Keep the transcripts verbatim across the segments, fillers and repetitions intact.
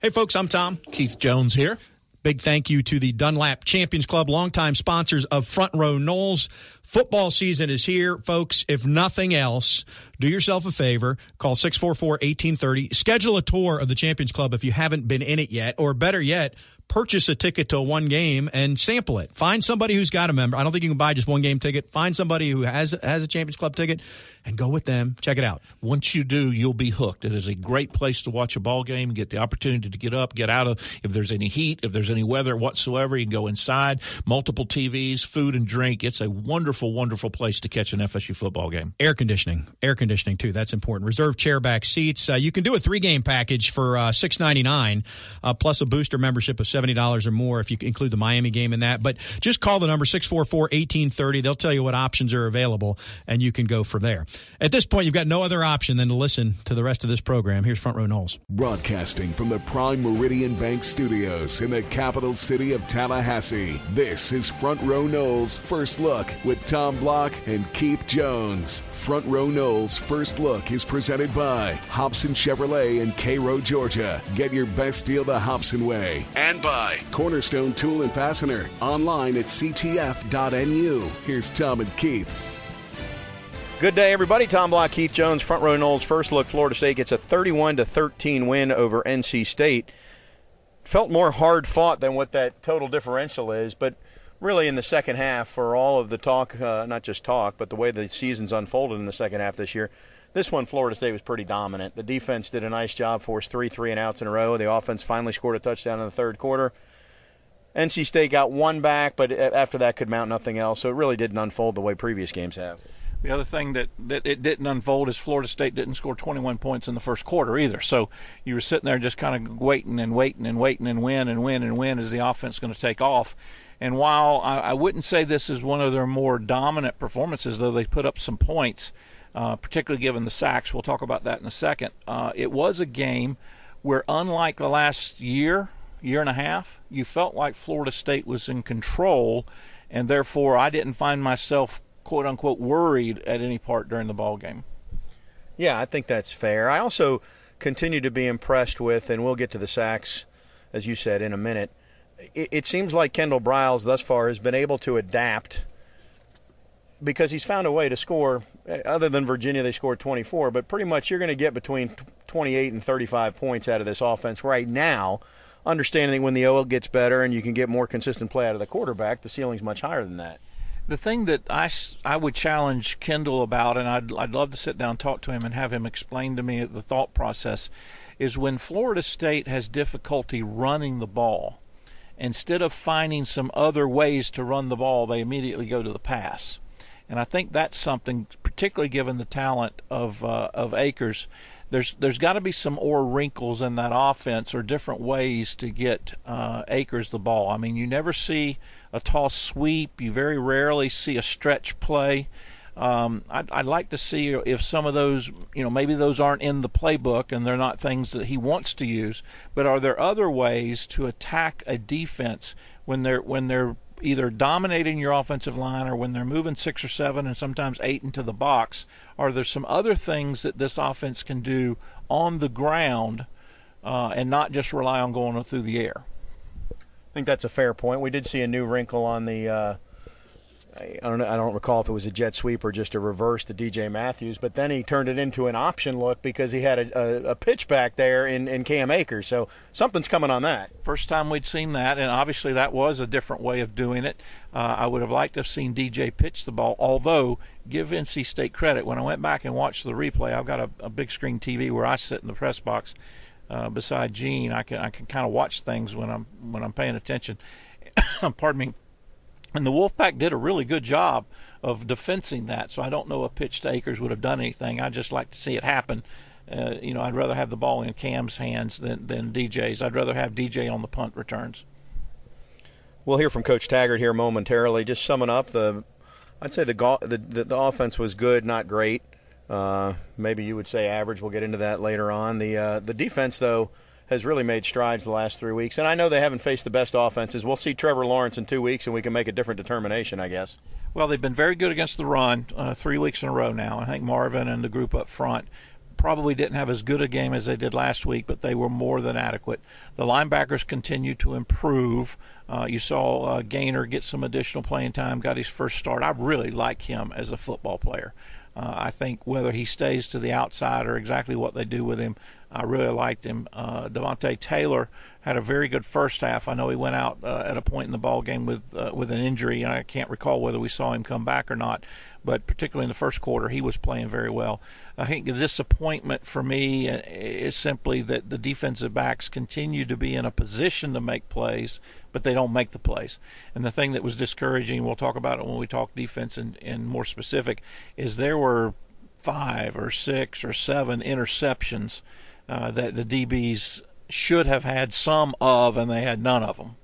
Hey, folks, I'm Tom. Keith Jones here. Big thank you to the Dunlap Champions Club, longtime sponsors of Front Row Knowles. Football season is here, folks. If nothing else, do yourself a favor. Call six four four, one eight three zero. Schedule a tour of the Champions Club if you haven't been in it yet, or better yet, purchase a ticket to one game and sample it. Find somebody who's got a member. I don't think you can buy just one game ticket. Find somebody who has has a Champions Club ticket and go with them. Check it out. Once you do, you'll be hooked. It is a great place to watch a ball game, get the opportunity to get up, get out of, if there's any heat, if there's any weather whatsoever, you can go inside, multiple T Vs, food and drink. It's a wonderful, wonderful place to catch an F S U football game. Air conditioning. Air conditioning, too. That's important. Reserve chairback seats. Uh, you can do a three-game package for uh, six ninety-nine uh, plus a booster membership of seventy dollars or more if you include the Miami game in that. But just call the number six four four, one eight three zero. They'll tell you what options are available, and you can go from there. At this point, you've got no other option than to listen to the rest of this program. Here's Front Row Knowles. Broadcasting from the Prime Meridian Bank Studios in the capital city of Tallahassee, this is Front Row Knowles First Look with Tom Block and Keith Jones. Front Row Knowles First Look is presented by Hobson Chevrolet in Cairo, Georgia. Get your best deal the Hobson way. And by Cornerstone Tool and Fastener, online at c t f dot n u. Here's Tom and Keith. Good day, everybody. Tom Block, Keith Jones, Front Row Knowles First Look. Florida State gets a thirty-one to thirteen win over N C State. Felt more hard fought than what that total differential is, but really in the second half, for all of the talk, uh, not just talk, but the way the season's unfolded in the second half this year, this one, Florida State was pretty dominant. The defense did a nice job, forced three three-and-outs in a row. The offense finally scored a touchdown in the third quarter. N C State got one back, but after that could mount nothing else, so it really didn't unfold the way previous games have. The other thing that, that it didn't unfold is Florida State didn't score twenty-one points in the first quarter either. So you were sitting there just kind of waiting and waiting and waiting and win and win and win is the offense going to take off. And while I, I wouldn't say this is one of their more dominant performances, though they put up some points, Uh, particularly given the sacks. We'll talk about that in a second. Uh, it was a game where, unlike the last year, year and a half, you felt like Florida State was in control, and therefore I didn't find myself, quote-unquote, worried at any part during the ball game. Yeah, I think that's fair. I also continue to be impressed with, and we'll get to the sacks, as you said, in a minute, it, it seems like Kendal Briles thus far has been able to adapt because he's found a way to score. Other than Virginia, they scored twenty-four, but pretty much you're going to get between twenty-eight and thirty-five points out of this offense right now, understanding when the O L gets better and you can get more consistent play out of the quarterback, the ceiling's much higher than that. The thing that I, I would challenge Kendal about, and I'd, I'd love to sit down and talk to him and have him explain to me the thought process, is when Florida State has difficulty running the ball, instead of finding some other ways to run the ball, they immediately go to the pass. And I think that's something, particularly given the talent of uh, of Akers, there's there's got to be some more wrinkles in that offense or different ways to get uh, Akers the ball. I mean, you never see a toss sweep. You very rarely see a stretch play. Um, I'd, I'd like to see if some of those, you know, maybe those aren't in the playbook and they're not things that he wants to use. But are there other ways to attack a defense when they're when they're either dominating your offensive line or when they're moving six or seven and sometimes eight into the box? Are there some other things that this offense can do on the ground uh, and not just rely on going through the air? I think that's a fair point. We did see a new wrinkle on the uh, – I don't know, I don't recall if it was a jet sweep or just a reverse to D J Matthews, but then he turned it into an option look because he had a, a, a pitch back there in, in Cam Akers. So something's coming on that. First time we'd seen that, and obviously that was a different way of doing it. Uh, I would have liked to have seen D J pitch the ball, although give N C State credit. When I went back and watched the replay, I've got a, a big screen T V where I sit in the press box uh, beside Gene. I can I can kind of watch things when I'm when I'm paying attention. Pardon me. And the Wolfpack did a really good job of defensing that, so I don't know a pitch to Akers would have done anything. I'd just like to see it happen. Uh, you know, I'd rather have the ball in Cam's hands than, than D J's. I'd rather have D J on the punt returns. We'll hear from Coach Taggart here momentarily. Just summing up, the, I'd say the, go- the, the, the offense was good, not great. Uh, maybe you would say average. We'll get into that later on. The uh, the defense, though, has really made strides the last three weeks. And I know they haven't faced the best offenses. We'll see Trevor Lawrence in two weeks, and we can make a different determination, I guess. Well, they've been very good against the run uh, three weeks in a row now. I think Marvin and the group up front probably didn't have as good a game as they did last week, but they were more than adequate. The linebackers continue to improve. Uh, you saw uh, Gainer get some additional playing time, got his first start. I really like him as a football player. Uh, I think whether he stays to the outside or exactly what they do with him, I really liked him. Uh, Devontae Taylor had a very good first half. I know he went out uh, at a point in the ball game with uh, with an injury, and I can't recall whether we saw him come back or not. But particularly in the first quarter, he was playing very well. I think the disappointment for me is simply that the defensive backs continue to be in a position to make plays, but they don't make the plays. And the thing that was discouraging, we'll talk about it when we talk defense and, and more specific, is there were five or six or seven interceptions Uh, that the D Bs should have had some of, and they had none of them.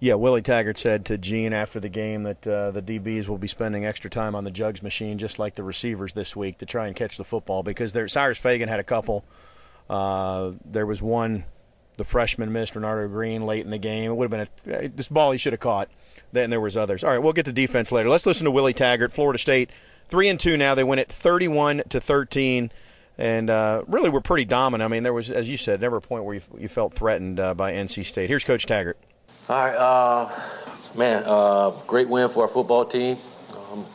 Yeah, Willie Taggart said to Gene after the game that uh, the D Bs will be spending extra time on the jugs machine just like the receivers this week to try and catch the football, because there, Cyrus Fagan had a couple. Uh, there was one, the freshman missed Renardo Green late in the game. It would have been a, this ball he should have caught. Then there was others. All right, we'll get to defense later. Let's listen to Willie Taggart, Florida State, three and two now. They win it thirty-one to thirteen. And uh, really, we're pretty dominant. I mean, there was, as you said, never a point where you, you felt threatened uh, by N C State. Here's Coach Taggart. All right, uh, man, uh, great win for our football team. Um,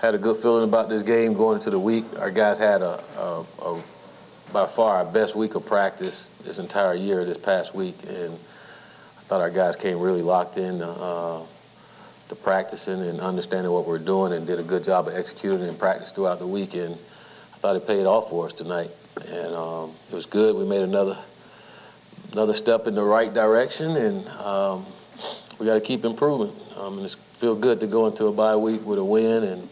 had a good feeling about this game going into the week. Our guys had a, a, a by far our best week of practice this entire year this past week, and I thought our guys came really locked in uh, to practicing and understanding what we're doing, and did a good job of executing in practice throughout the weekend. Thought it paid off for us tonight, and um, it was good. We made another another step in the right direction, and um, we got to keep improving. Um, and it's feel good to go into a bye week with a win, and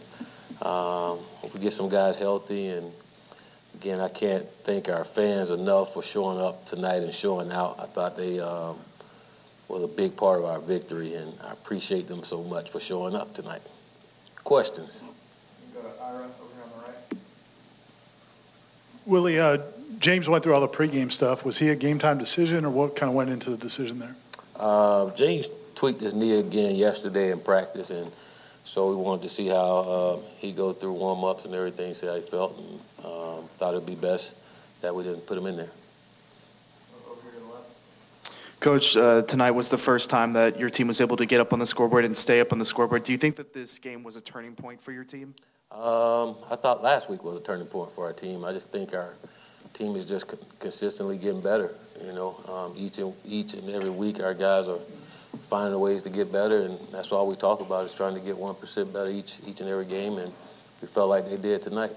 um, if we get some guys healthy. And again, I can't thank our fans enough for showing up tonight and showing out. I thought they um, was a big part of our victory, and I appreciate them so much for showing up tonight. Questions? You go to Ira. Willie, uh, James went through all the pregame stuff. Was he a game-time decision, or what kind of went into the decision there? Uh, James tweaked his knee again yesterday in practice, and so we wanted to see how uh, he go through warm-ups and everything, see how he felt, and um, thought it would be best that we didn't put him in there. Coach, uh, tonight was the first time that your team was able to get up on the scoreboard and stay up on the scoreboard. Do you think that this game was a turning point for your team? Um, I thought last week was a turning point for our team. I just think our team is just co- consistently getting better. You know, um, each and each and every week our guys are finding ways to get better, and that's all we talk about is trying to get one percent better each each and every game, and we felt like they did tonight.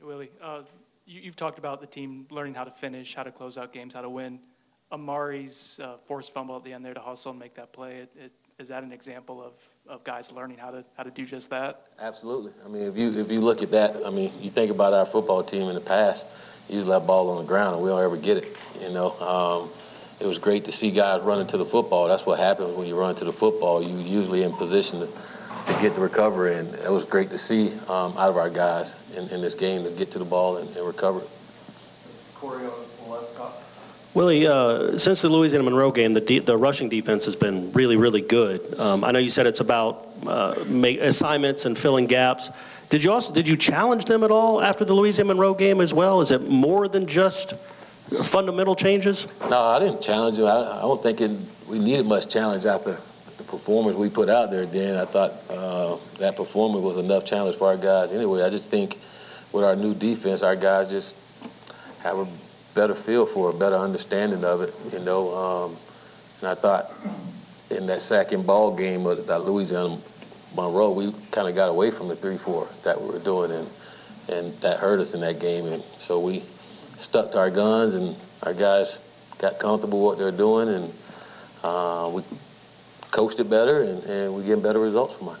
Willie, uh, you, you've talked about the team learning how to finish, how to close out games, how to win. Amari's uh, forced fumble at the end there to hustle and make that play. It, it, is that an example of? of guys learning how to how to do just that? Absolutely. I mean, if you if you look at that, I mean, you think about our football team in the past, you usually have ball on the ground and we don't ever get it, you know. Um, it was great to see guys running to the football. That's what happens when you run to the football. You're usually in position to, to get the recovery, and it was great to see um, out of our guys in, in this game to get to the ball and, and recover. Corey on the left top. Willie, uh, since the Louisiana Monroe game, the de- the rushing defense has been really, really good. Um, I know you said it's about uh, make assignments and filling gaps. Did you also did you challenge them at all after the Louisiana Monroe game as well? Is it more than just fundamental changes? No, I didn't challenge them. I, I don't think it, we needed much challenge after the performance we put out there. Then I thought uh, that performance was enough challenge for our guys. Anyway, I just think with our new defense, our guys just have a better feel for it, better understanding of it, you know. Um, and I thought in that sack and ball game of that Louisiana Monroe, we kind of got away from the three four that we were doing, and and that hurt us in that game. And so we stuck to our guns, and our guys got comfortable with what they're doing, and uh, we coached it better, and, and we're getting better results from it.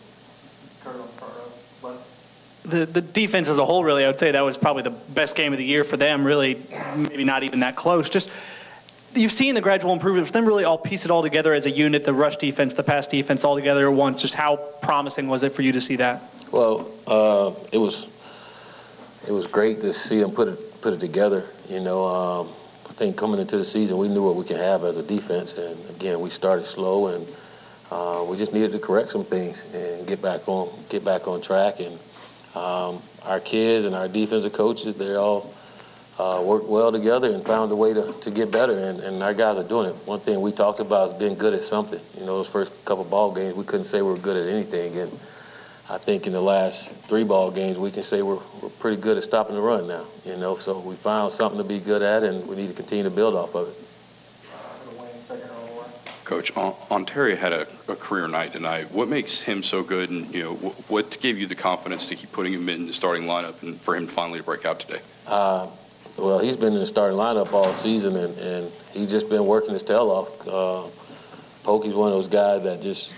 The the defense as a whole, really, I would say that was probably the best game of the year for them, really, maybe not even that close. Just you've seen the gradual improvement for them, really all piece it all together as a unit, the rush defense, the pass defense, all together at once. Just how promising was it for you to see that? Well, uh, it was it was great to see them put it, put it together. You know, um, I think coming into the season, we knew what we could have as a defense. And, again, we started slow, and uh, we just needed to correct some things and get back on get back on track. And Um, our kids and our defensive coaches, they all uh, worked well together and found a way to, to get better, and, and our guys are doing it. One thing we talked about is being good at something. You know, those first couple ball games, we couldn't say we were good at anything, and I think in the last three ball games, we can say we're, we're pretty good at stopping the run now. You know, so we found something to be good at, and we need to continue to build off of it. Coach, Ontario had a, a career night tonight. What makes him so good, and you know, what gave you the confidence to keep putting him in the starting lineup, and for him finally to break out today? Uh, well, he's been in the starting lineup all season, and, and he's just been working his tail off. Uh, Pokey's one of those guys that just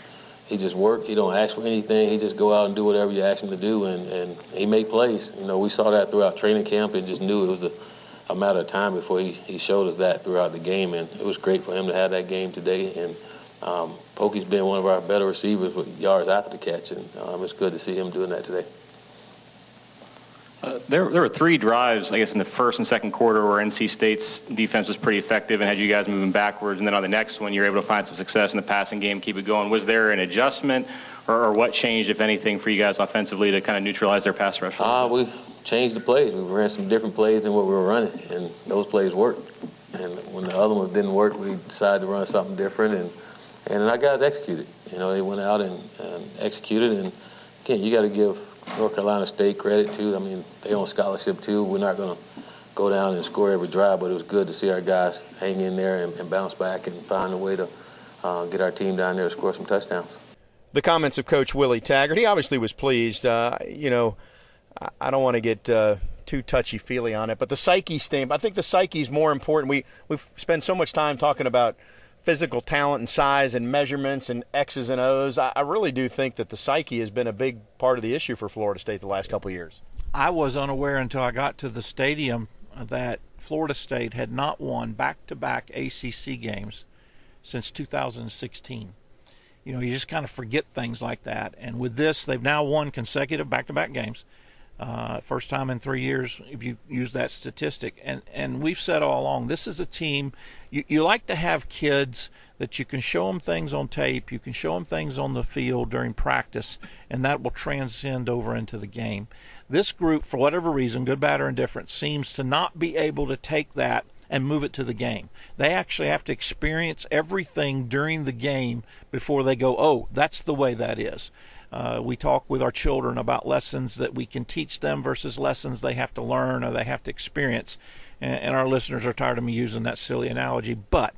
he just work. He don't ask for anything. He just go out and do whatever you ask him to do, and, and he make plays. You know, we saw that throughout training camp, and just knew it was a a matter of time before he, he showed us that throughout the game, and it was great for him to have that game today. And um, Pokey's been one of our better receivers with yards after the catch, and um, it's good to see him doing that today. Uh, there, there were three drives, I guess, in the first and second quarter where N C State's defense was pretty effective and had you guys moving backwards, and then on the next one, you were able to find some success in the passing game, keep it going. Was there an adjustment, or, or what changed, if anything, for you guys offensively to kind of neutralize their pass rush? Uh, we changed the plays. We ran some different plays than what we were running, and those plays worked. And when the other ones didn't work, we decided to run something different, and, and our guys executed. You know, they went out and, and executed, and again, you got to give North Carolina State credit too. I mean, they on scholarship too. We're not going to go down and score every drive, but it was good to see our guys hang in there and, and bounce back and find a way to uh, get our team down there to score some touchdowns. The comments of Coach Willie Taggart. He obviously was pleased. Uh, you know, I don't want to get uh, too touchy-feely on it, but the psyches thing, I think the psyche is more important. We we spend so much time talking about physical talent and size and measurements and X's and O's. I, I really do think that the psyche has been a big part of the issue for Florida State the last couple of years. I was unaware until I got to the stadium that Florida State had not won back-to-back A C C games since two thousand sixteen. You know, you just kind of forget things like that. And with this, they've now won consecutive back-to-back games. Uh, first time in three years, if you use that statistic. And and we've said all along, this is a team, you, you like to have kids that you can show them things on tape, you can show them things on the field during practice, and that will transcend over into the game. This group, for whatever reason, good, bad, or indifferent, seems to not be able to take that and move it to the game. They actually have to experience everything during the game before they go, oh, that's the way that is. Uh, we talk with our children about lessons that we can teach them versus lessons they have to learn or they have to experience. And, and our listeners are tired of me using that silly analogy. But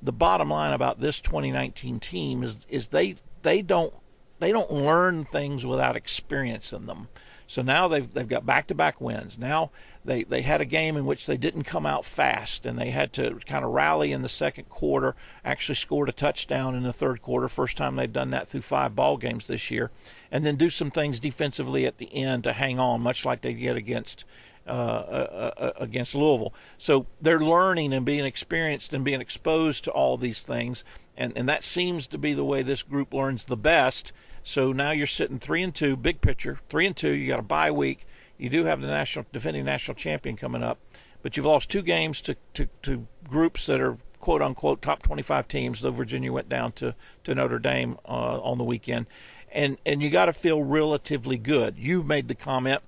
the bottom line about this twenty nineteen team is is they they don't they don't learn things without experiencing them. So now they've they've got back-to-back wins. Now they they had a game in which they didn't come out fast, and they had to kind of rally in the second quarter, actually scored a touchdown in the third quarter, first time they've done that through five ball games this year, and then do some things defensively at the end to hang on, much like they did against uh, uh, uh, against Louisville. So they're learning and being experienced and being exposed to all these things, and, and that seems to be the way this group learns the best. So now you're sitting three and two, big picture, three and two, you got a bye week. You do have the national defending national champion coming up, but you've lost two games to, to, to groups that are quote-unquote top twenty-five teams, though Virginia went down to, to Notre Dame uh, on the weekend. And, and you got to feel relatively good. You made the comment,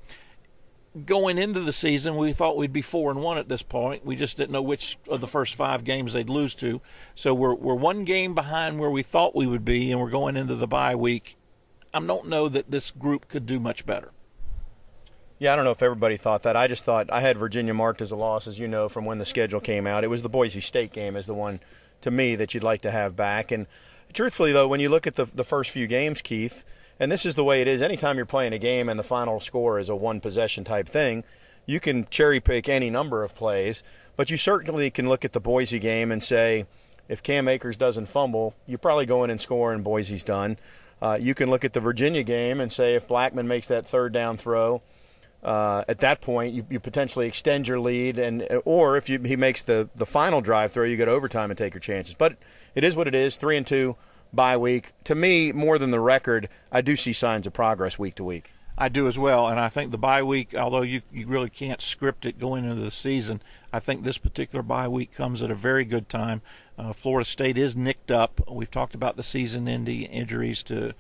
going into the season, we thought we'd be four and one at this point. We just didn't know which of the first five games they'd lose to. So we're we're one game behind where we thought we would be, and we're going into the bye week. I don't know that this group could do much better. Yeah, I don't know if everybody thought that. I just thought I had Virginia marked as a loss, as you know, from when the schedule came out. It was the Boise State game as the one, to me, that you'd like to have back. And truthfully, though, when you look at the, the first few games, Keith, and this is the way it is. Anytime you're playing a game and the final score is a one-possession type thing, you can cherry-pick any number of plays. But you certainly can look at the Boise game and say, if Cam Akers doesn't fumble, you probably go in and score and Boise's done. Uh, you can look at the Virginia game and say, if Blackman makes that third down throw, Uh, at that point, you, you potentially extend your lead, and or if you, he makes the, the final drive throw, you go to overtime and take your chances. But it is what it is, three and two, bye week. To me, more than the record, I do see signs of progress week to week. I do as well, and I think the bye week, although you, you really can't script it going into the season, I think this particular bye week comes at a very good time. Uh, Florida State is nicked up. We've talked about the season-ending injuries to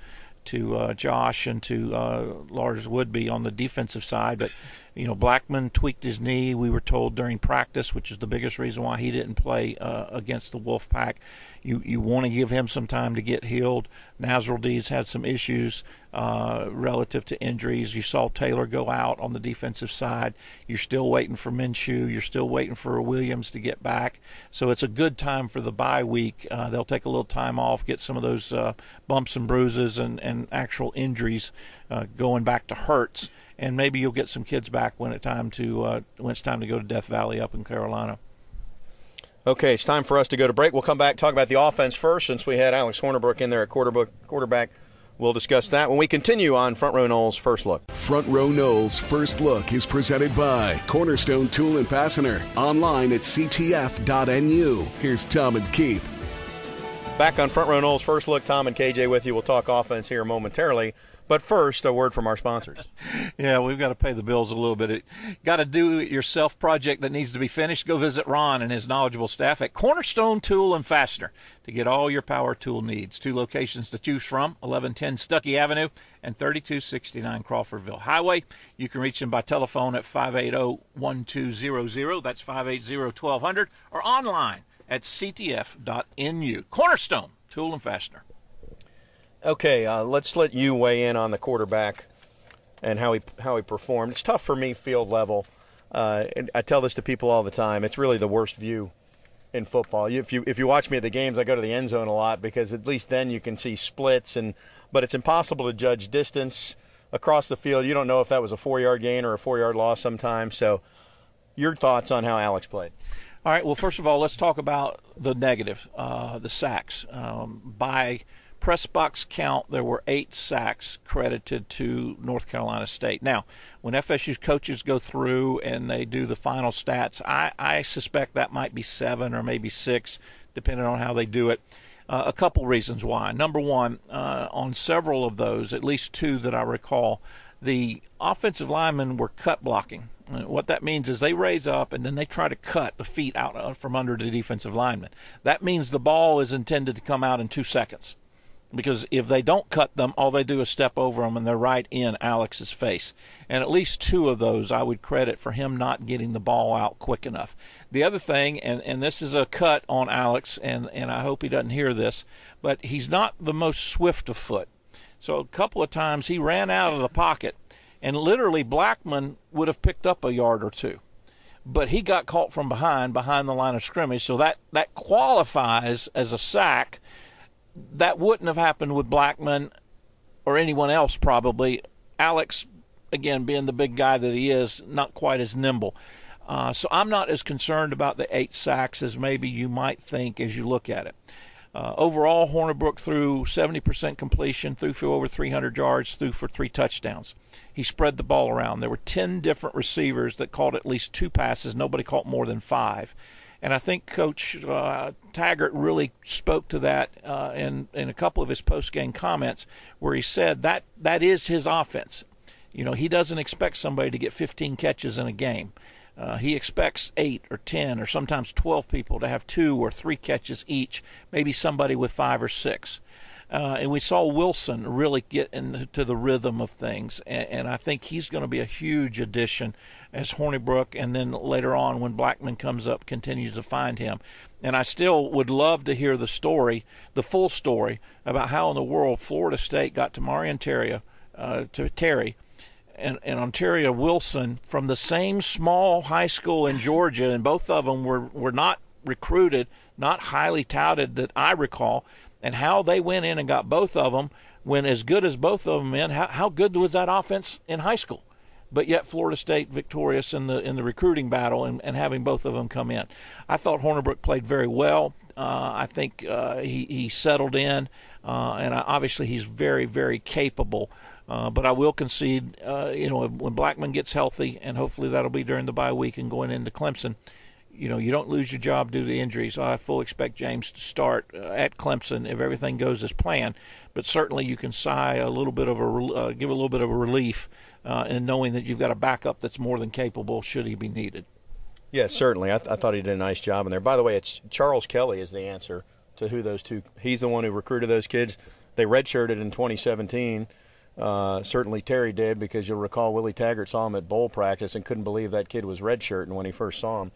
to uh, Josh and to uh, Lars Woodby on the defensive side. But, you know, Blackman tweaked his knee, we were told, during practice, which is the biggest reason why he didn't play uh, against the Wolfpack. You you want to give him some time to get healed. Nasraldee's had some issues uh, relative to injuries. You saw Taylor go out on the defensive side. You're still waiting for Minshew. You're still waiting for Williams to get back. So it's a good time for the bye week. Uh, they'll take a little time off, get some of those uh, bumps and bruises and, and actual injuries uh, going back to hurts. And maybe you'll get some kids back when it's time to uh, when it's time to go to Death Valley up in Carolina. Okay, it's time for us to go to break. We'll come back, talk about the offense first, since we had Alex Hornibrook in there at quarterback. We'll discuss that when we continue on Front Row Knowles First Look. Front Row Knowles First Look is presented by Cornerstone Tool and Fastener, online at c t f dot n u. Here's Tom and Keith. Back on Front Row Knowles First Look, Tom and K J with you. We'll talk offense here momentarily. But first, a word from our sponsors. Yeah, we've got to pay the bills a little bit. It, got a do-it-yourself project that needs to be finished? Go visit Ron and his knowledgeable staff at Cornerstone Tool and Fastener to get all your power tool needs. Two locations to choose from, eleven ten Stuckey Avenue and thirty-two sixty-nine Crawfordville Highway. You can reach them by telephone at five eight zero, one two zero zero. That's five eight zero, one two zero zero. Or online at c t f dot n u. Cornerstone Tool and Fastener. Okay, uh, let's let you weigh in on the quarterback and how he how he performed. It's tough for me, field level. Uh, I tell this to people all the time. It's really the worst view in football. If you if you watch me at the games, I go to the end zone a lot because at least then you can see splits. And but it's impossible to judge distance across the field. You don't know if that was a four-yard gain or a four-yard loss sometimes. So your thoughts on how Alex played? All right, well, first of all, let's talk about the negative, uh, the sacks. Um, by press box count, there were eight sacks credited to North Carolina State. Now, when F S U's coaches go through and they do the final stats, I, I suspect that might be seven or maybe six, depending on how they do it. Uh, a couple reasons why. Number one, uh, on several of those, at least two that I recall, the offensive linemen were cut blocking. What that means is they raise up and then they try to cut the feet out from under the defensive lineman. That means the ball is intended to come out in two seconds. Because if they don't cut them, all they do is step over them, and they're right in Alex's face. And at least two of those I would credit for him not getting the ball out quick enough. The other thing, and, and this is a cut on Alex, and, and I hope he doesn't hear this, but he's not the most swift of foot. So a couple of times he ran out of the pocket, and literally Blackman would have picked up a yard or two. But he got caught from behind, behind the line of scrimmage, so that, that qualifies as a sack. That wouldn't have happened with Blackman or anyone else probably. Alex, again, being the big guy that he is, not quite as nimble. Uh, so I'm not as concerned about the eight sacks as maybe you might think as you look at it. Uh, overall, Hornibrook threw seventy percent completion, threw for over three hundred yards, threw for three touchdowns. He spread the ball around. There were ten different receivers that caught at least two passes. Nobody caught more than five. And I think Coach uh, Taggart really spoke to that uh, in, in a couple of his post-game comments where he said that that is his offense. You know, he doesn't expect somebody to get fifteen catches in a game. Uh, he expects eight or ten or sometimes twelve people to have two or three catches each, maybe somebody with five or six. Uh, and we saw Wilson really get into the rhythm of things, and, and I think he's going to be a huge addition as Hornibrook, and then later on when Blackman comes up, continues to find him. And I still would love to hear the story, the full story, about how in the world Florida State got to Marion Terry, uh, to Terry and, and Ontario Wilson from the same small high school in Georgia, and both of them were, were not recruited, not highly touted that I recall, and how they went in and got both of them when as good as both of them in, how, how good was that offense in high school? But yet Florida State victorious in the in the recruiting battle and, and having both of them come in. I thought Hornibrook played very well. Uh, I think uh, he, he settled in, uh, and I, obviously he's very, very capable. Uh, but I will concede, uh, you know, when Blackman gets healthy, and hopefully that'll be during the bye week and going into Clemson, you know, you don't lose your job due to injuries. I fully expect James to start at Clemson if everything goes as planned. But certainly you can sigh a little bit of a uh, give a little bit of a relief uh, in knowing that you've got a backup that's more than capable should he be needed. Yes, yeah, certainly. I, th- I thought he did a nice job in there. By the way, it's Charles Kelly is the answer to who those two. He's the one who recruited those kids. they redshirted in twenty seventeen. Uh, certainly Terry did, because you'll recall Willie Taggart saw him at bowl practice and couldn't believe that kid was redshirting when he first saw him.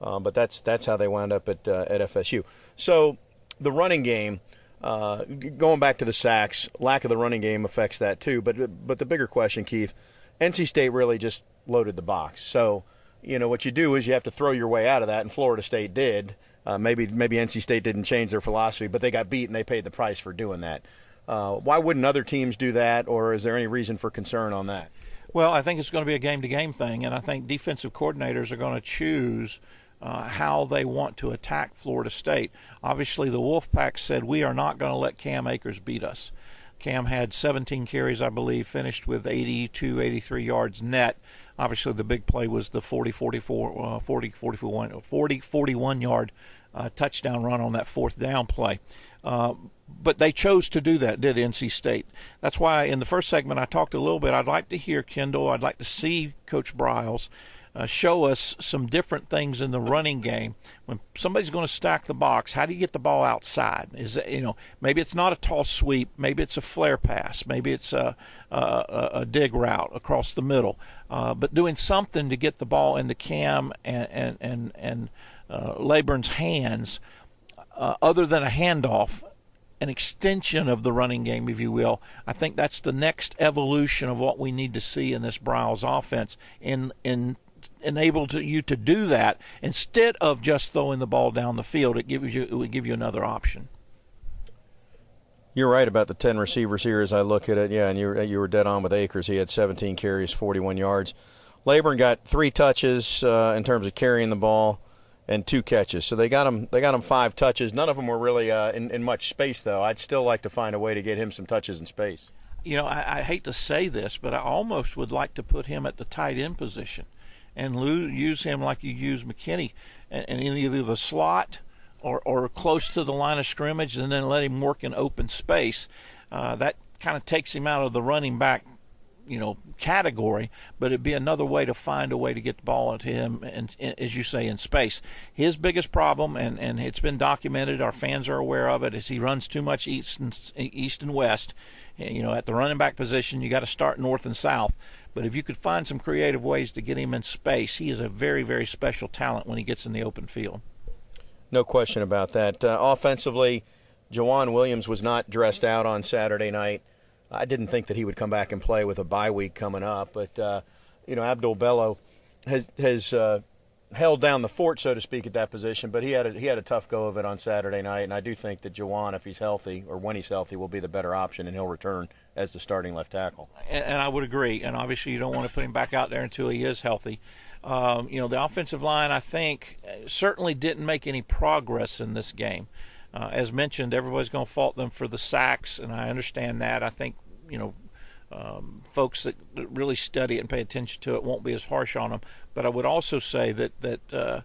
Um, but that's that's how they wound up at uh, at F S U. So the running game, uh, going back to the sacks, lack of the running game affects that too. But but the bigger question, Keith, N C State really just loaded the box. So you know what you do is you have to throw your way out of that, and Florida State did. Uh, maybe maybe N C State didn't change their philosophy, but they got beat and they paid the price for doing that. Uh, why wouldn't other teams do that, or is there any reason for concern on that? Well, I think it's going to be a game-to-game thing, and I think defensive coordinators are going to choose uh, how they want to attack Florida State. Obviously, the Wolfpack said, we are not going to let Cam Akers beat us. Cam had seventeen carries, I believe, finished with eighty-two, eighty-three yards net. Obviously, the big play was the forty, forty-four, forty, forty-one, forty, forty-one-yard uh, touchdown run on that fourth down play. Uh, but they chose to do that, did N C State. That's why in the first segment I talked a little bit. I'd like to hear Kendal. I'd like to see Coach Briles uh, show us some different things in the running game. When somebody's going to stack the box, how do you get the ball outside? Is it, you know, maybe it's not a toss sweep. Maybe it's a flare pass. Maybe it's a, a, a dig route across the middle. Uh, but doing something to get the ball into Cam and, and, and, and uh, Layburn's hands, Uh, other than a handoff, an extension of the running game, if you will. I think that's the next evolution of what we need to see in this Briles offense, in in enable to, you to do that instead of just throwing the ball down the field. It gives you it would give you another option. You're right about the ten receivers here as I look at it. Yeah, and you you were dead on with Akers. He had seventeen carries, forty-one yards. Laburn got three touches uh, in terms of carrying the ball, and two catches. So they got him, they got him five touches. None of them were really uh, in, in much space, though. I'd still like to find a way to get him some touches in space. You know, I, I hate to say this, but I almost would like to put him at the tight end position and lose, use him like you use McKinney and, and in either the slot or, or close to the line of scrimmage, and then let him work in open space. Uh, that kind of takes him out of the running back, you know, category, but it'd be another way to find a way to get the ball to him, and, and as you say, in space. His biggest problem, and, and it's been documented, our fans are aware of it, is he runs too much east and, east and west. You know, at the running back position, you got to start north and south. But if you could find some creative ways to get him in space, he is a very, very special talent when he gets in the open field. No question about that. Uh, offensively, Jawan Williams was not dressed out on Saturday night. I didn't think that he would come back and play with a bye week coming up, but uh, you know, Abdul Bello has has uh, held down the fort, so to speak, at that position. But he had a, he had a tough go of it on Saturday night, and I do think that Jawan, if he's healthy or when he's healthy, will be the better option, and he'll return as the starting left tackle. And, and I would agree. And obviously, you don't want to put him back out there until he is healthy. Um, you know, the offensive line, I think, certainly didn't make any progress in this game. Uh, as mentioned, everybody's going to fault them for the sacks, and I understand that. I think, you know, um, folks that, that really study it and pay attention to it won't be as harsh on them. But I would also say that that uh,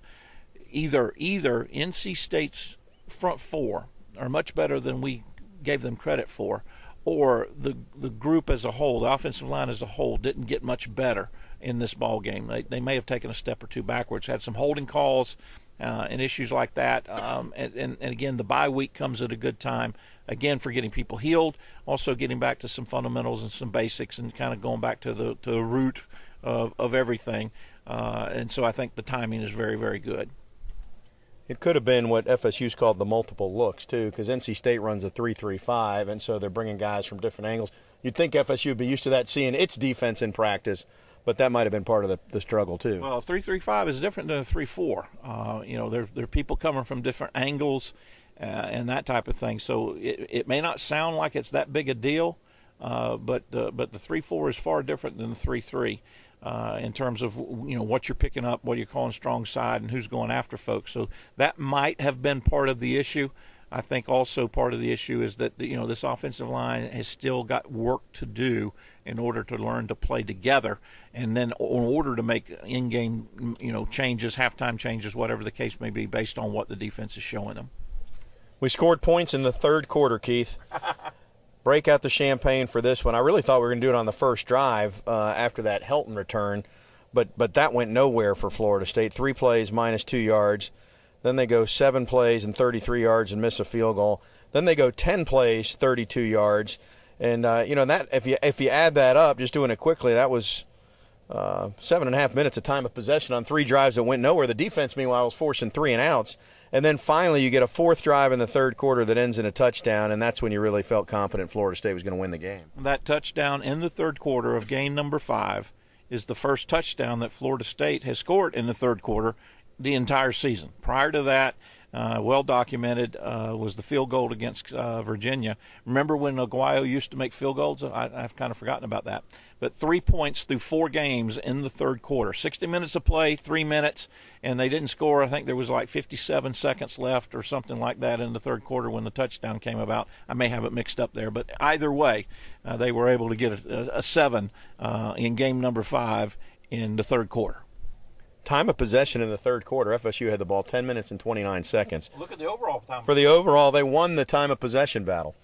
either either N C State's front four are much better than we gave them credit for, or the the group as a whole, the offensive line as a whole, didn't get much better in this ball game. They they may have taken a step or two backwards, had some holding calls. Uh, and issues like that. Um, and, and, and, again, the bye week comes at a good time, again, for getting people healed, also getting back to some fundamentals and some basics and kind of going back to the to the root of, of everything. Uh, and so I think the timing is very, very good. It could have been what F S U's called the multiple looks, too, because N C State runs a three three five, and so they're bringing guys from different angles. You'd think F S U would be used to that, seeing its defense in practice, but that might have been part of the, the struggle, too. Well, three three five is different than a three four. Uh, you know, there, there are people coming from different angles uh, and that type of thing. So it, it may not sound like it's that big a deal, uh, but uh, but the three four is far different than the three three uh, in terms of, you know, what you're picking up, what you're calling strong side, and who's going after folks. So that might have been part of the issue. I think also part of the issue is that, you know, this offensive line has still got work to do in order to learn to play together, and then in order to make in-game, you know, changes, halftime changes, whatever the case may be, based on what the defense is showing them. We scored points in the third quarter, Keith. Break out the champagne for this one. I really thought we were going to do it on the first drive uh, after that Helton return, but but that went nowhere for Florida State. Three plays, minus two yards. Then they go seven plays and thirty-three yards and miss a field goal. Then they go ten plays, thirty-two yards. And, uh, you know, that if you if you add that up, just doing it quickly, that was uh, seven and a half minutes of time of possession on three drives that went nowhere. The defense, meanwhile, was forcing three and outs. And then finally you get a fourth drive in the third quarter that ends in a touchdown, and that's when you really felt confident Florida State was going to win the game. That touchdown in the third quarter of game number five is the first touchdown that Florida State has scored in the third quarter the entire season. Prior to that, uh, well-documented, uh, was the field goal against uh, Virginia. Remember when Aguayo used to make field goals? I, I've kind of forgotten about that. But three points through four games in the third quarter. sixty minutes of play, three minutes, and they didn't score. I think there was like fifty-seven seconds left or something like that in the third quarter when the touchdown came about. I may have it mixed up there. But either way, uh, they were able to get a, a seven uh, in game number five in the third quarter. Time of possession in the third quarter, F S U had the ball ten minutes and twenty-nine seconds. Look at the overall time. For the overall, they won the time of possession battle.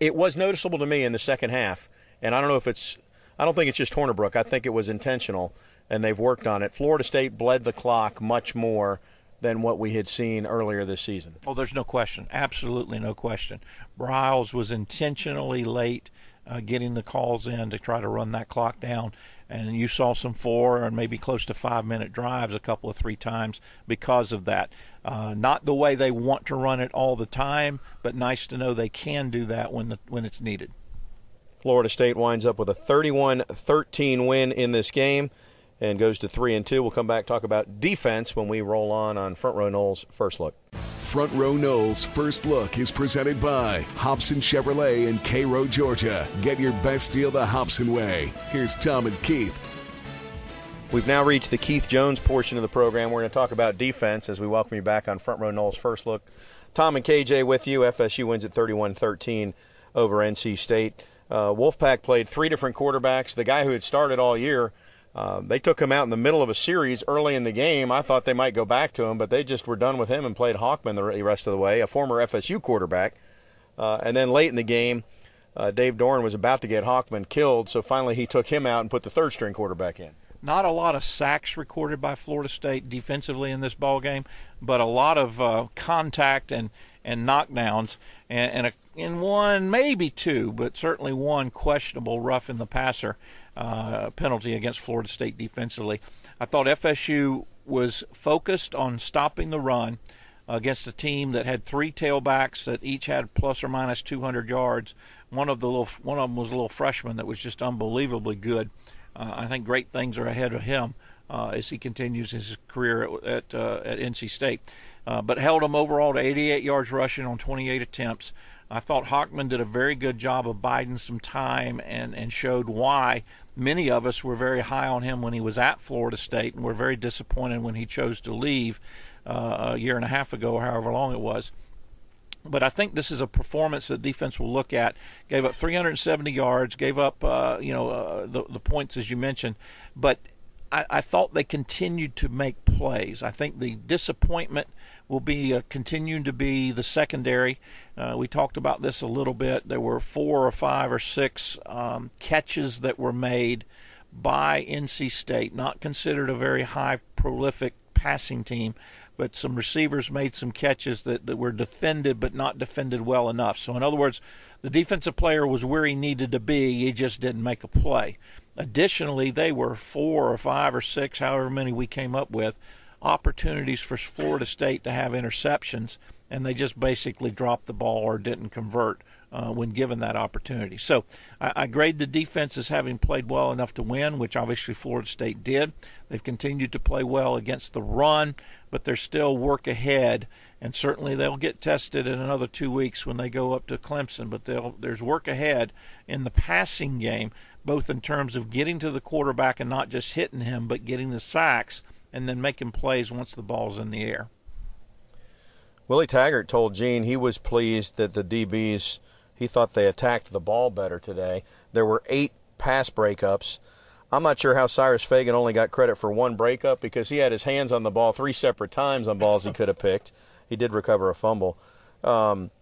It was noticeable to me in the second half, and I don't know if it's – I don't think it's just Hornibrook. I think it was intentional, and they've worked on it. Florida State bled the clock much more than what we had seen earlier this season. Oh, there's no question. Absolutely no question. Briles was intentionally late uh, getting the calls in to try to run that clock down. And you saw some four and maybe close to five-minute drives a couple of three times because of that. Uh, not the way they want to run it all the time, but nice to know they can do that when the, when it's needed. Florida State winds up with a thirty-one thirteen win in this game and goes to three and two. We'll come back, talk about defense when we roll on on Front Row Knowles First Look. Front Row Knowles First Look is presented by Hobson Chevrolet in Cairo, Georgia. Get your best deal the Hobson way. Here's Tom and Keith. We've now reached the Keith Jones portion of the program. We're going to talk about defense as we welcome you back on Front Row Knowles First Look. Tom and K J with you. F S U wins at thirty-one thirteen over N C State. Uh, Wolfpack played three different quarterbacks. The guy who had started all year, Uh, they took him out in the middle of a series early in the game. I thought they might go back to him, but they just were done with him and played Hawkman the rest of the way, a former F S U quarterback. Uh, and then late in the game, uh, Dave Doran was about to get Hawkman killed, so finally he took him out and put the third-string quarterback in. Not a lot of sacks recorded by Florida State defensively in this ballgame, but a lot of uh, contact and, and knockdowns and, and, a, and one, maybe two, but certainly one questionable rough in the passer. Uh, penalty against Florida State defensively. I thought F S U was focused on stopping the run against a team that had three tailbacks that each had plus or minus two hundred yards. One of the little, one of them was a little freshman that was just unbelievably good. Uh, I think great things are ahead of him uh, as he continues his career at at, uh, at N C State. Uh, but held him overall to eighty-eight yards rushing on twenty-eight attempts. I thought Hawkman did a very good job of biding some time and, and showed why many of us were very high on him when he was at Florida State and were very disappointed when he chose to leave uh, a year and a half ago or however long it was. But I think this is a performance that defense will look at. Gave up three hundred seventy yards, gave up uh, you know uh, the, the points as you mentioned, but I, I thought they continued to make plays. I think the disappointment will be uh, continuing to be the secondary. Uh, we talked about this a little bit. There were four or five or six um, catches that were made by N C State, not considered a very high prolific passing team, but some receivers made some catches that, that were defended but not defended well enough. So in other words, the defensive player was where he needed to be. He just didn't make a play. Additionally, they were four or five or six, however many we came up with, opportunities for Florida State to have interceptions, and they just basically dropped the ball or didn't convert uh, when given that opportunity. So I, I grade the defense as having played well enough to win, which obviously Florida State did. They've continued to play well against the run, but there's still work ahead, and certainly they'll get tested in another two weeks when they go up to Clemson, but they'll, there's work ahead in the passing game, both in terms of getting to the quarterback and not just hitting him, but getting the sacks, and then making plays once the ball's in the air. Willie Taggart told Gene he was pleased that the D Bs, he thought they attacked the ball better today. There were eight pass breakups. I'm not sure how Cyrus Fagan only got credit for one breakup because he had his hands on the ball three separate times on balls he could have picked. He did recover a fumble. Um,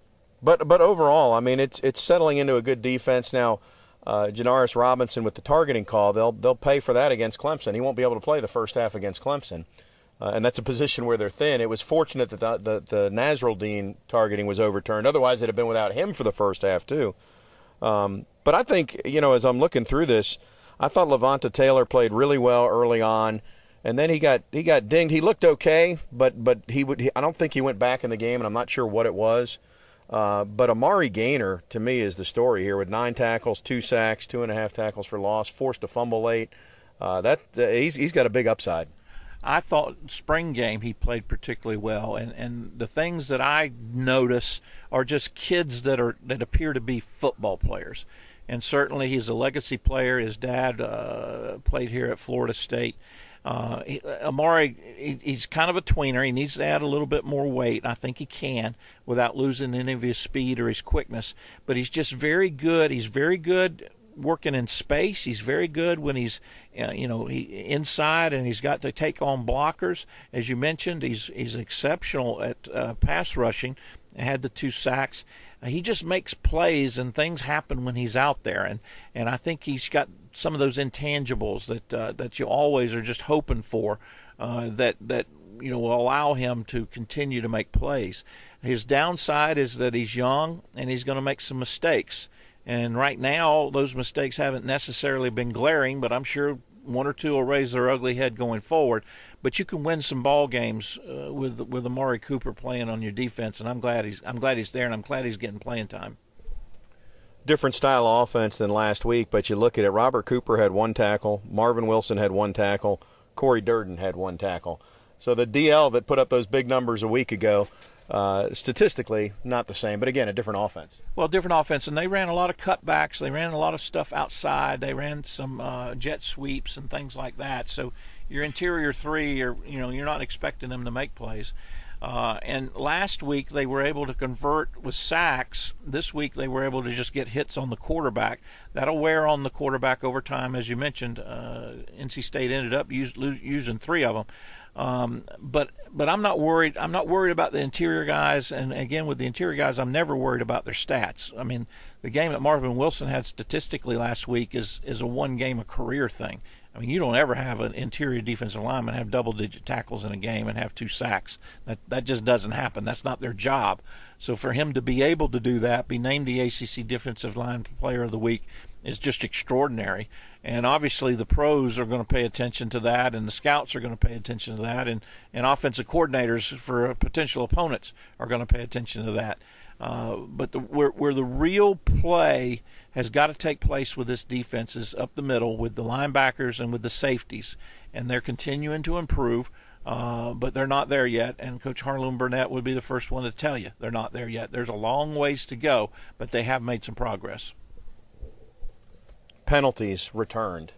but but overall, I mean, it's it's settling into a good defense now. Uh, Janaris Robinson with the targeting call, they'll they'll pay for that against Clemson. He won't be able to play the first half against Clemson. Uh, and that's a position where they're thin. It was fortunate that the, the, the Nasruldeen targeting was overturned. Otherwise, they'd have been without him for the first half, too. Um, but I think, you know, as I'm looking through this, I thought Levante Taylor played really well early on, and then he got he got dinged. He looked okay, but but he would. He, I don't think he went back in the game, and I'm not sure what it was. Uh, but Amari Gainer, to me, is the story here with nine tackles, two sacks, two and a half tackles for loss, forced a fumble late. Uh, that uh, he's he's got a big upside. I thought spring game he played particularly well, and, and the things that I notice are just kids that are that appear to be football players. And certainly he's a legacy player. His dad uh, played here at Florida State. Uh, he, Amari, he, he's kind of a tweener. He needs to add a little bit more weight. I think he can without losing any of his speed or his quickness. But he's just very good. He's very good working in space. He's very good when he's, uh, you know, he inside, and he's got to take on blockers. As you mentioned, he's he's exceptional at uh, pass rushing. Had the two sacks. Uh, he just makes plays, and things happen when he's out there. And, and I think he's got some of those intangibles that uh, that you always are just hoping for, uh, that that you know will allow him to continue to make plays. His downside is that he's young and he's going to make some mistakes. And right now, those mistakes haven't necessarily been glaring, but I'm sure one or two will raise their ugly head going forward. But you can win some ball games uh, with with Amari Cooper playing on your defense, and I'm glad he's I'm glad he's there, and I'm glad he's getting playing time. Different style of offense than last week, but you look at it. Robert Cooper had one tackle, Marvin Wilson had one tackle, Corey Durden had one tackle. So the D L that put up those big numbers a week ago, Uh, statistically, not the same, but again, a different offense. Well, different offense, and they ran a lot of cutbacks. They ran a lot of stuff outside. They ran some uh, jet sweeps and things like that. So your interior three, are, you know, you're not expecting them to make plays. Uh, and last week they were able to convert with sacks. This week they were able to just get hits on the quarterback. That'll wear on the quarterback over time, as you mentioned. Uh, N C State ended up use, lose, using three of them. Um, but but I'm not worried. I'm not worried about the interior guys. And again, with the interior guys, I'm never worried about their stats. I mean, the game that Marvin Wilson had statistically last week is is a one game a career thing. I mean, you don't ever have an interior defensive lineman have double digit tackles in a game and have two sacks. That that just doesn't happen. That's not their job. So for him to be able to do that, be named the A C C Defensive Line Player of the Week, is just extraordinary. And obviously the pros are going to pay attention to that, and the scouts are going to pay attention to that, and, and offensive coordinators for potential opponents are going to pay attention to that. Uh, but the, where, where the real play has got to take place with this defense is up the middle with the linebackers and with the safeties, and they're continuing to improve, uh, but they're not there yet, and Coach Harlan Burnett would be the first one to tell you they're not there yet. There's a long ways to go, but they have made some progress. Penalties returned.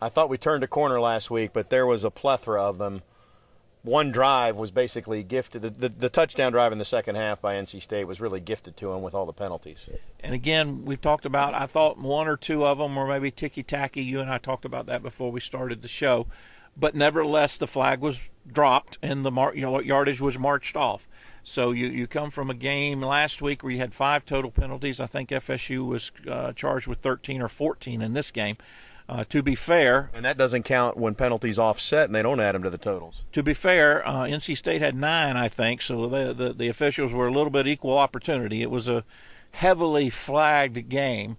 I thought we turned a corner last week, but there was a plethora of them. One drive was basically gifted. The, the, the touchdown drive in the second half by N C State was really gifted to him with all the penalties. And again, we've talked about, I thought one or two of them were maybe ticky-tacky. You and I talked about that before we started the show. But nevertheless, the flag was dropped and the mar- you know, yardage was marched off. So you, you come from a game last week where you had five total penalties. I think F S U was uh, charged with thirteen or fourteen in this game, uh, to be fair. And that doesn't count when penalties offset and they don't add them to the totals. To be fair, uh, N C State had nine, I think, so the, the, the officials were a little bit equal opportunity. It was a heavily flagged game,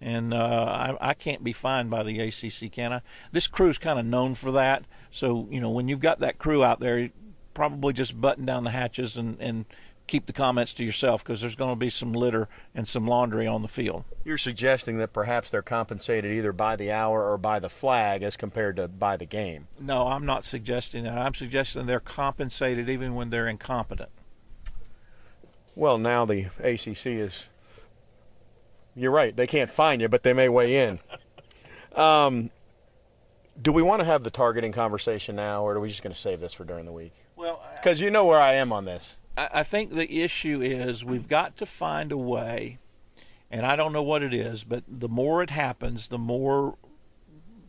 and uh, I, I can't be fined by the A C C, can I? This crew's kind of known for that, so you know when you've got that crew out there, probably just button down the hatches and, and keep the comments to yourself, because there's going to be some litter and some laundry on the field. You're suggesting that perhaps they're compensated either by the hour or by the flag as compared to by the game. No, I'm not suggesting that. I'm suggesting they're compensated even when they're incompetent. Well, now the A C C is – you're right. They can't fine you, but they may weigh in. um, do we want to have the targeting conversation now, or are we just going to save this for during the week? Well, because you know where I am on this. I think the issue is we've got to find a way, and I don't know what it is, but the more it happens, the more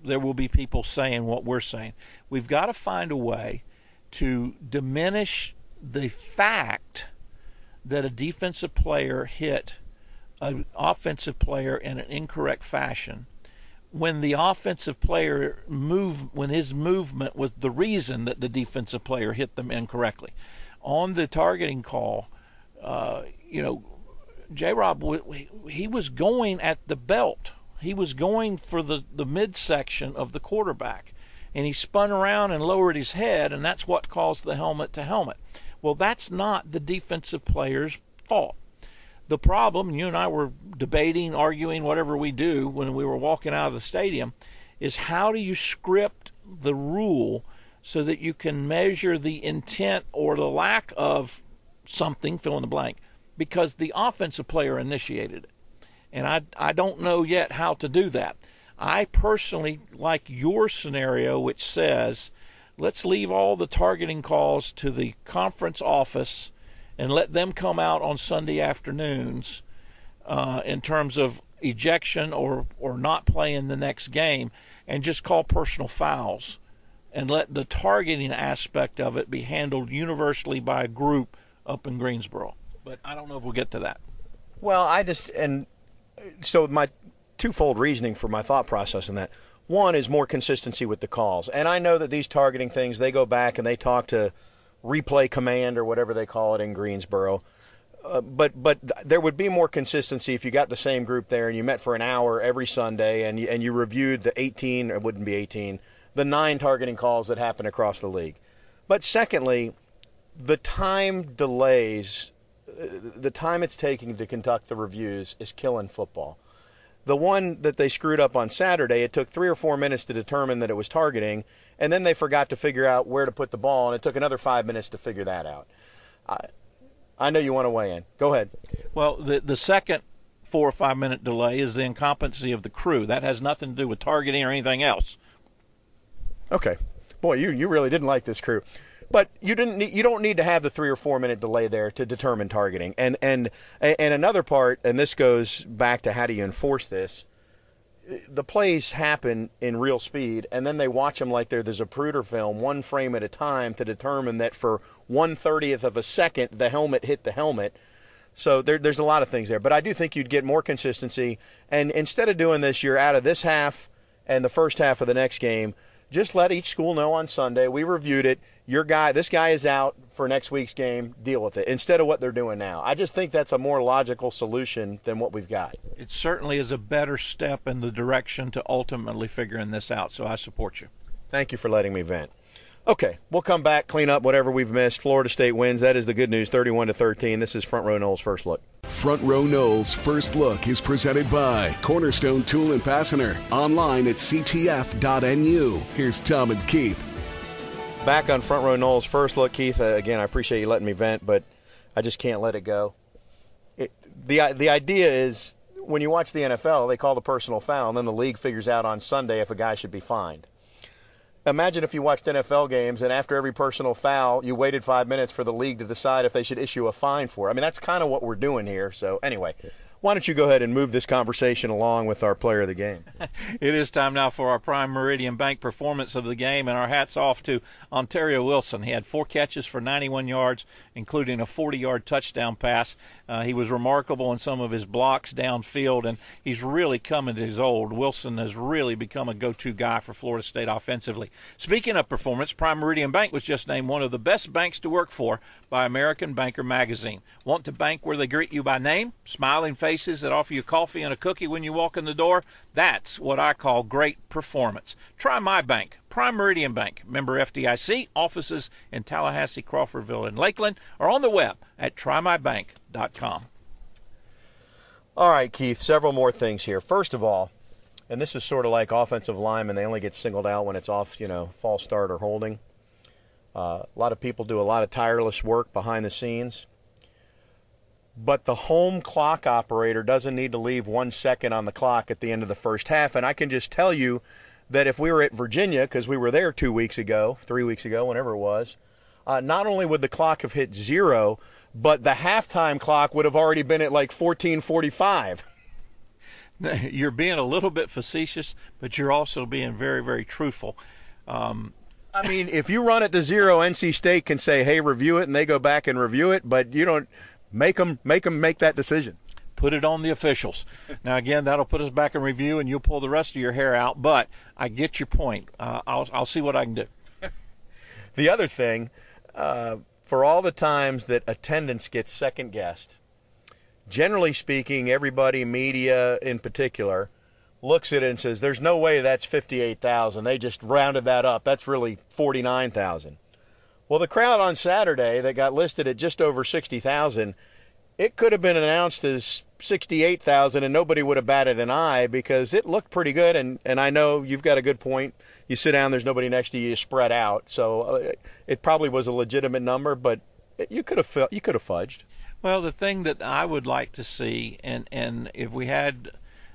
there will be people saying what we're saying. We've got to find a way to diminish the fact that a defensive player hit an offensive player in an incorrect fashion when the offensive player move, when his movement was the reason that the defensive player hit them incorrectly. On the targeting call, uh, you know, J-Rob, he was going at the belt. He was going for the, the midsection of the quarterback, and he spun around and lowered his head, and that's what caused the helmet to helmet. Well, that's not the defensive player's fault. The problem, you and I were debating, arguing, whatever we do when we were walking out of the stadium, is how do you script the rule so that you can measure the intent or the lack of something, fill in the blank, because the offensive player initiated it. And I, I don't know yet how to do that. I personally like your scenario, which says let's leave all the targeting calls to the conference office and let them come out on Sunday afternoons uh, in terms of ejection or, or not playing the next game, and just call personal fouls and let the targeting aspect of it be handled universally by a group up in Greensboro. But I don't know if we'll get to that. Well, I just – and so my twofold reasoning for my thought process in that, one is more consistency with the calls. And I know that these targeting things, they go back and they talk to replay command or whatever they call it in Greensboro. Uh, but but th- there would be more consistency if you got the same group there and you met for an hour every Sunday and you, and you reviewed the eighteen, or it wouldn't be eighteen, the nine targeting calls that happen across the league. But secondly, the time delays – the time it's taking to conduct the reviews is killing football. The one that they screwed up on Saturday, it took three or four minutes to determine that it was targeting, and then they forgot to figure out where to put the ball, and it took another five minutes to figure that out. I, I know you want to weigh in. Go ahead. Well, the, the second four or five-minute delay is the incompetency of the crew. That has nothing to do with targeting or anything else. Okay. Boy, you, you really didn't like this crew. But you didn't need, you don't need to have the three or four minute delay there to determine targeting. And and and another part, and this goes back to how do you enforce this? The plays happen in real speed, and then they watch them like they're the Zapruder film, one frame at a time, to determine that for one thirtieth of a second the helmet hit the helmet. So there, there's a lot of things there. But I do think you'd get more consistency. And instead of doing this, you're out of this half and the first half of the next game. Just let each school know on Sunday, we reviewed it, your guy, this guy is out for next week's game, deal with it, instead of what they're doing now. I just think that's a more logical solution than what we've got. It certainly is a better step in the direction to ultimately figuring this out, so I support you. Thank you for letting me vent. Okay, we'll come back, clean up whatever we've missed. Florida State wins. That is the good news, thirty-one to thirteen. This is Front Row Knowles First Look. Front Row Knowles First Look is presented by Cornerstone Tool and Fastener, online at c t f dot n u. Here's Tom and Keith. Back on Front Row Knowles First Look, Keith, uh, again, I appreciate you letting me vent, but I just can't let it go. It, the, the idea is when you watch the N F L, they call the personal foul, and then the league figures out on Sunday if a guy should be fined. Imagine if you watched N F L games and after every personal foul, you waited five minutes for the league to decide if they should issue a fine for it. I mean, that's kind of what we're doing here. So anyway, why don't you go ahead and move this conversation along with our player of the game. It is time now for our Prime Meridian Bank performance of the game, and our hats off to Ontario Wilson. He had four catches for ninety-one yards, including a forty-yard touchdown pass. Uh, he was remarkable in some of his blocks downfield, and he's really come into his old. Wilson has really become a go-to guy for Florida State offensively. Speaking of performance, Prime Meridian Bank was just named one of the best banks to work for by American Banker magazine. Want to bank where they greet you by name? Smiling faces that offer you coffee and a cookie when you walk in the door? That's what I call great performance. Try my bank, Prime Meridian Bank, member F D I C, offices in Tallahassee, Crawfordville, and Lakeland, or on the web at try my bank dot com. All right, Keith, several more things here. First of all, and this is sort of like offensive linemen, they only get singled out when it's off, you know, false start or holding. Uh, a lot of people do a lot of tireless work behind the scenes. But the home clock operator doesn't need to leave one second on the clock at the end of the first half. And I can just tell you that if we were at Virginia, because we were there two weeks ago, three weeks ago, whenever it was, uh, not only would the clock have hit zero, but the halftime clock would have already been at like fourteen forty-five. You're being a little bit facetious, but you're also being very, very truthful. Um I mean, if you run it to zero, N C State can say, hey, review it, and they go back and review it, but you don't make them make, them make that decision. Put it on the officials. Now, again, that'll put us back in review, and you'll pull the rest of your hair out. But I get your point. Uh, I'll, I'll see what I can do. The other thing, uh, for all the times that attendance gets second-guessed, generally speaking, everybody, media in particular, looks at it and says, there's no way that's fifty-eight thousand. They just rounded that up. That's really forty-nine thousand. Well, the crowd on Saturday that got listed at just over sixty thousand, it could have been announced as sixty-eight thousand, and nobody would have batted an eye because it looked pretty good. And, and I know you've got a good point. You sit down, there's nobody next to you, you spread out. So it probably was a legitimate number, but you could have you could have fudged. Well, the thing that I would like to see, and, and if we had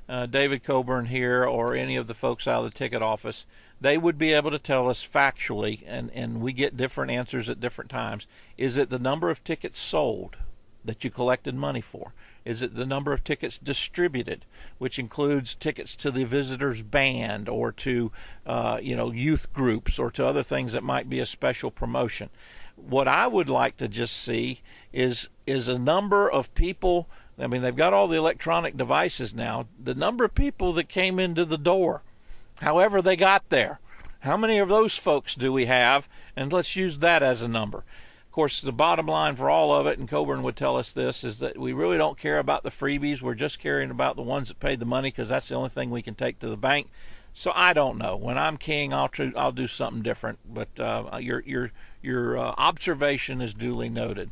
uh, David Coburn here or any of the folks out of the ticket office, they would be able to tell us factually, and, and we get different answers at different times, is it the number of tickets sold that you collected money for? Is it the number of tickets distributed, which includes tickets to the visitors' band or to uh, you know, youth groups or to other things that might be a special promotion? What I would like to just see is is a number of people. I mean, they've got all the electronic devices now. The number of people that came into the door, however they got there, how many of those folks do we have? And let's use that as a number. Of course, the bottom line for all of it, and Coburn would tell us this, is that we really don't care about the freebies. We're just caring about the ones that paid the money because that's the only thing we can take to the bank. So I don't know. When I'm king, I'll tr- I'll do something different. But uh, your your your uh, observation is duly noted.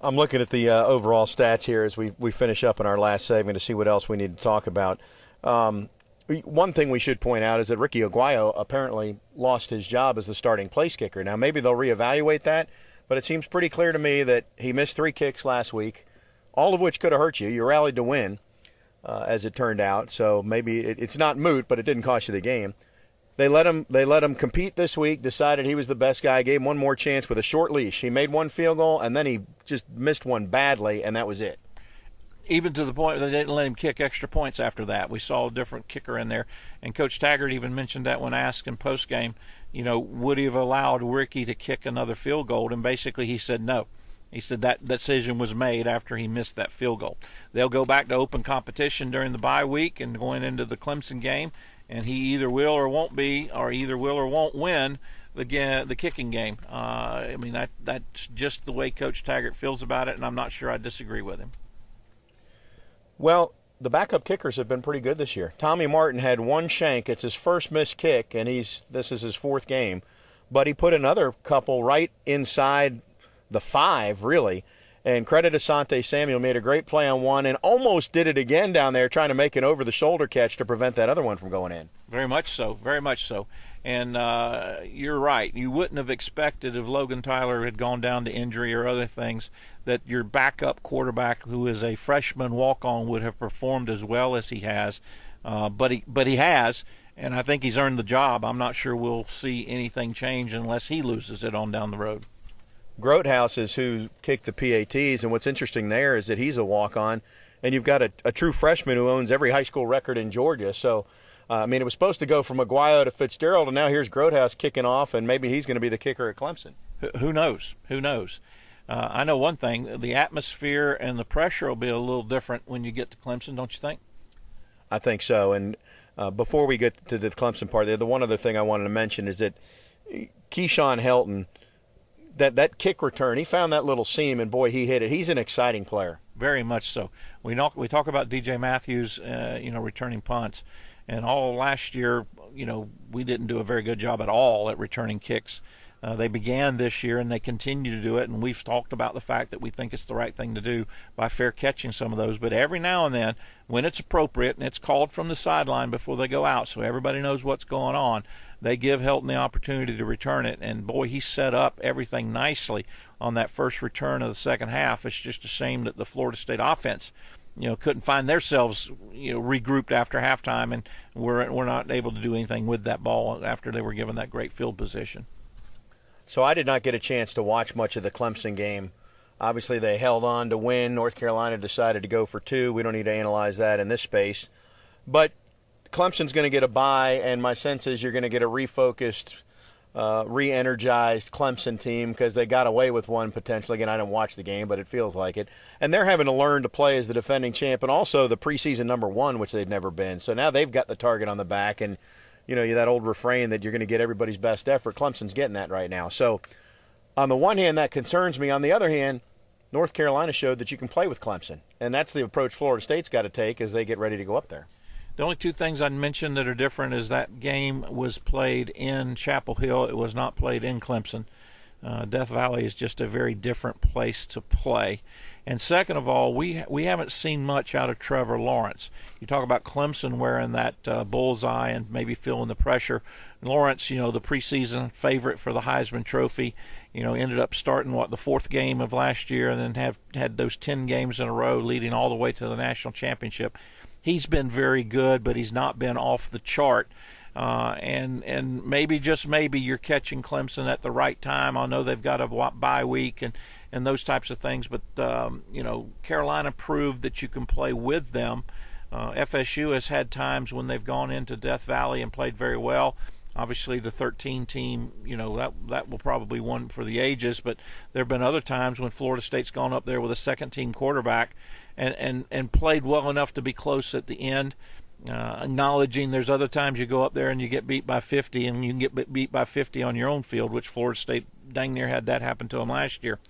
I'm looking at the uh, overall stats here as we, we finish up in our last segment to see what else we need to talk about. Um, one thing we should point out is that Ricky Aguayo apparently lost his job as the starting place kicker. Now, maybe they'll reevaluate that, but it seems pretty clear to me that he missed three kicks last week, all of which could have hurt you. You rallied to win. Uh, as it turned out, so maybe it, it's not moot, but it didn't cost you the game. They let him. They let him compete this week. Decided he was the best guy. Gave him one more chance with a short leash. He made one field goal, and then he just missed one badly, and that was it. Even to the point they didn't let him kick extra points after that. We saw a different kicker in there, and Coach Taggart even mentioned that when asked in postgame, you know, would he have allowed Ricky to kick another field goal? And basically, he said no. He said that decision was made after he missed that field goal. They'll go back to open competition during the bye week and going into the Clemson game, and he either will or won't be, or either will or won't win the the kicking game. Uh, I mean, that that's just the way Coach Taggart feels about it, and I'm not sure I disagree with him. Well, the backup kickers have been pretty good this year. Tommy Martin had one shank. It's his first missed kick, and he's this is his fourth game. But he put another couple right inside the five, really, and credit Asante Samuel made a great play on one and almost did it again down there trying to make an over-the-shoulder catch to prevent that other one from going in. Very much so, very much so. And uh, you're right. You wouldn't have expected if Logan Tyler had gone down to injury or other things that your backup quarterback, who is a freshman walk-on, would have performed as well as he has. Uh, but he, but he has, and I think he's earned the job. I'm not sure we'll see anything change unless he loses it on down the road. Grothouse is who kicked the P A Ts, and what's interesting there is that he's a walk-on, and you've got a, a true freshman who owns every high school record in Georgia. So, uh, I mean, it was supposed to go from Aguayo to Fitzgerald, and now here's Grothouse kicking off, and maybe he's going to be the kicker at Clemson. Who knows? Who knows? Uh, I know one thing. The atmosphere and the pressure will be a little different when you get to Clemson, don't you think? I think so. And uh, before we get to the Clemson part, the one other thing I wanted to mention is that Keyshawn Helton, That that kick return, he found that little seam, and boy, he hit it. He's an exciting player. Very much so. We talk, we talk about D J Matthews, uh, you know, returning punts. And all last year, you know, we didn't do a very good job at all at returning kicks. Uh, they began this year, and they continue to do it. And we've talked about the fact that we think it's the right thing to do by fair catching some of those. But every now and then, when it's appropriate, and it's called from the sideline before they go out so everybody knows what's going on, they give Helton the opportunity to return it, and boy, he set up everything nicely on that first return of the second half. It's just a shame that the Florida State offense, you know, couldn't find themselves, you know, regrouped after halftime, and we're we're not able to do anything with that ball after they were given that great field position. So I did not get a chance to watch much of the Clemson game. Obviously, they held on to win. North Carolina decided to go for two. We don't need to analyze that in this space, but Clemson's going to get a bye, and my sense is you're going to get a refocused uh, re-energized Clemson team, because they got away with one potentially. Again, I didn't watch the game, but it feels like it. And they're having to learn to play as the defending champ and also the preseason number one, which they'd never been. So now they've got the target on the back, and, you know, that old refrain that you're going to get everybody's best effort. Clemson's getting that right now. So on the one hand, that concerns me. On the other hand, North Carolina showed that you can play with Clemson, and that's the approach Florida State's got to take as they get ready to go up there. The only two things I'd mention that are different is that game was played in Chapel Hill. It was not played in Clemson. Uh, Death Valley is just a very different place to play. And second of all, we we haven't seen much out of Trevor Lawrence. You talk about Clemson wearing that uh, bullseye and maybe feeling the pressure. Lawrence, you know, the preseason favorite for the Heisman Trophy, you know, ended up starting, what, the fourth game of last year, and then have had those ten games in a row leading all the way to the national championship. He's been very good, but he's not been off the chart. Uh, and and maybe, just maybe, you're catching Clemson at the right time. I know they've got a bye week and, and those types of things, but, um, you know, Carolina proved that you can play with them. Uh, F S U has had times when they've gone into Death Valley and played very well. Obviously, the thirteen team, you know, that that will probably one for the ages, but there have been other times when Florida State's gone up there with a second-team quarterback and, and, and played well enough to be close at the end. Uh, acknowledging there's other times you go up there and you get beat by fifty, and you can get beat by fifty on your own field, which Florida State dang near had that happen to them last year.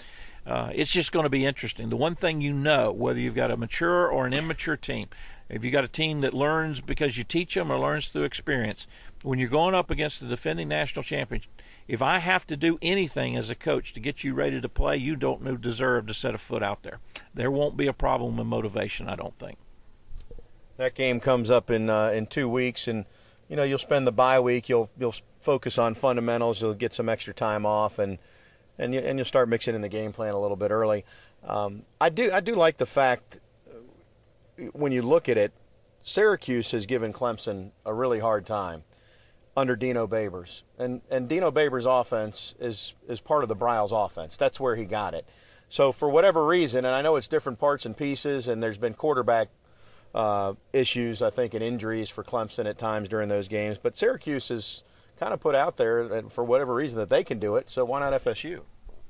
Uh, it's just going to be interesting. The one thing you know, whether you've got a mature or an immature team, if you've got a team that learns because you teach them or learns through experience, when you're going up against the defending national champion, if I have to do anything as a coach to get you ready to play, you don't deserve to set a foot out there. There won't be a problem with motivation, I don't think. That game comes up in uh, in two weeks, and you know you'll spend the bye week. You'll you'll focus on fundamentals. You'll get some extra time off, and and you, and you'll start mixing in the game plan a little bit early. Um, I do I do like the fact when you look at it, Syracuse has given Clemson a really hard time under Dino Babers, and and Dino Babers' offense is is part of the Briles' offense. That's where he got it. So for whatever reason, and I know it's different parts and pieces, and there's been quarterback Uh, issues, I think, and injuries for Clemson at times during those games. But Syracuse has kind of put out there, and for whatever reason, that they can do it, so why not F S U?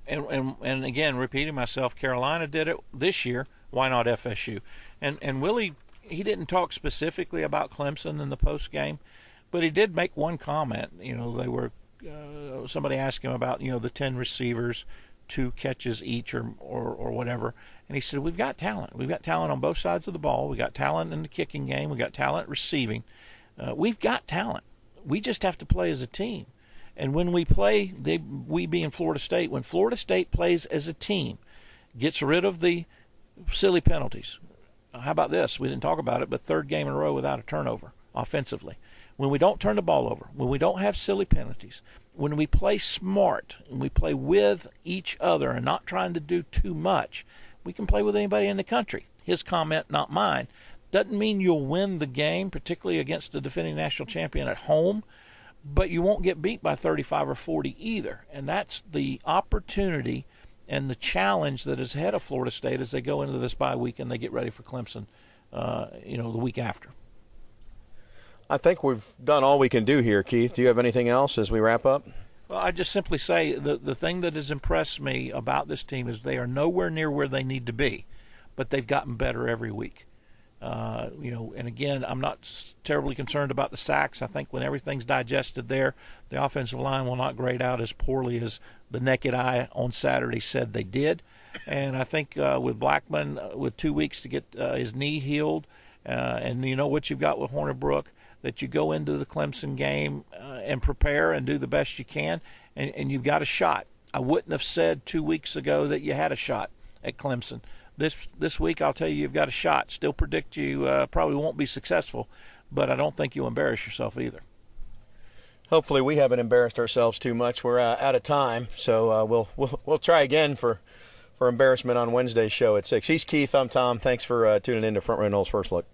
And, and and again, repeating myself, Carolina did it this year. Why not F S U? And and Willie, he didn't talk specifically about Clemson in the postgame, but he did make one comment. You know, they were uh, somebody asked him about, you know, the ten receivers, two catches each or, or, or whatever, and he said, we've got talent. We've got talent on both sides of the ball. We've got talent in the kicking game. We've got talent receiving. Uh, we've got talent. We just have to play as a team. And when we play, they, we being Florida State, when Florida State plays as a team, gets rid of the silly penalties. How about this? We didn't talk about it, but third game in a row without a turnover offensively. When we don't turn the ball over, when we don't have silly penalties, when we play smart and we play with each other and not trying to do too much, we can play with anybody in the country. His comment, not mine. Doesn't mean you'll win the game, particularly against the defending national champion at home, but you won't get beat by thirty-five or forty either. And that's the opportunity and the challenge that is ahead of Florida State as they go into this bye week and they get ready for Clemson, uh, you know, the week after. I think we've done all we can do here, Keith. Do you have anything else as we wrap up? Well, I just simply say the the thing that has impressed me about this team is they are nowhere near where they need to be, but they've gotten better every week. Uh, you know, and again, I'm not terribly concerned about the sacks. I think when everything's digested there, the offensive line will not grade out as poorly as the naked eye on Saturday said they did. And I think uh, with Blackman, uh, with two weeks to get uh, his knee healed, uh, and you know what you've got with Hornibrook, that you go into the Clemson game uh, and prepare and do the best you can, and, and you've got a shot. I wouldn't have said two weeks ago that you had a shot at Clemson. This this week I'll tell you you've got a shot. Still predict you uh, probably won't be successful, but I don't think you'll embarrass yourself either. Hopefully we haven't embarrassed ourselves too much. We're uh, out of time, so uh, we'll, we'll we'll try again for, for embarrassment on Wednesday's show at six. He's Keith. I'm Tom. Thanks for uh, tuning in to Front Row Knowles First Look.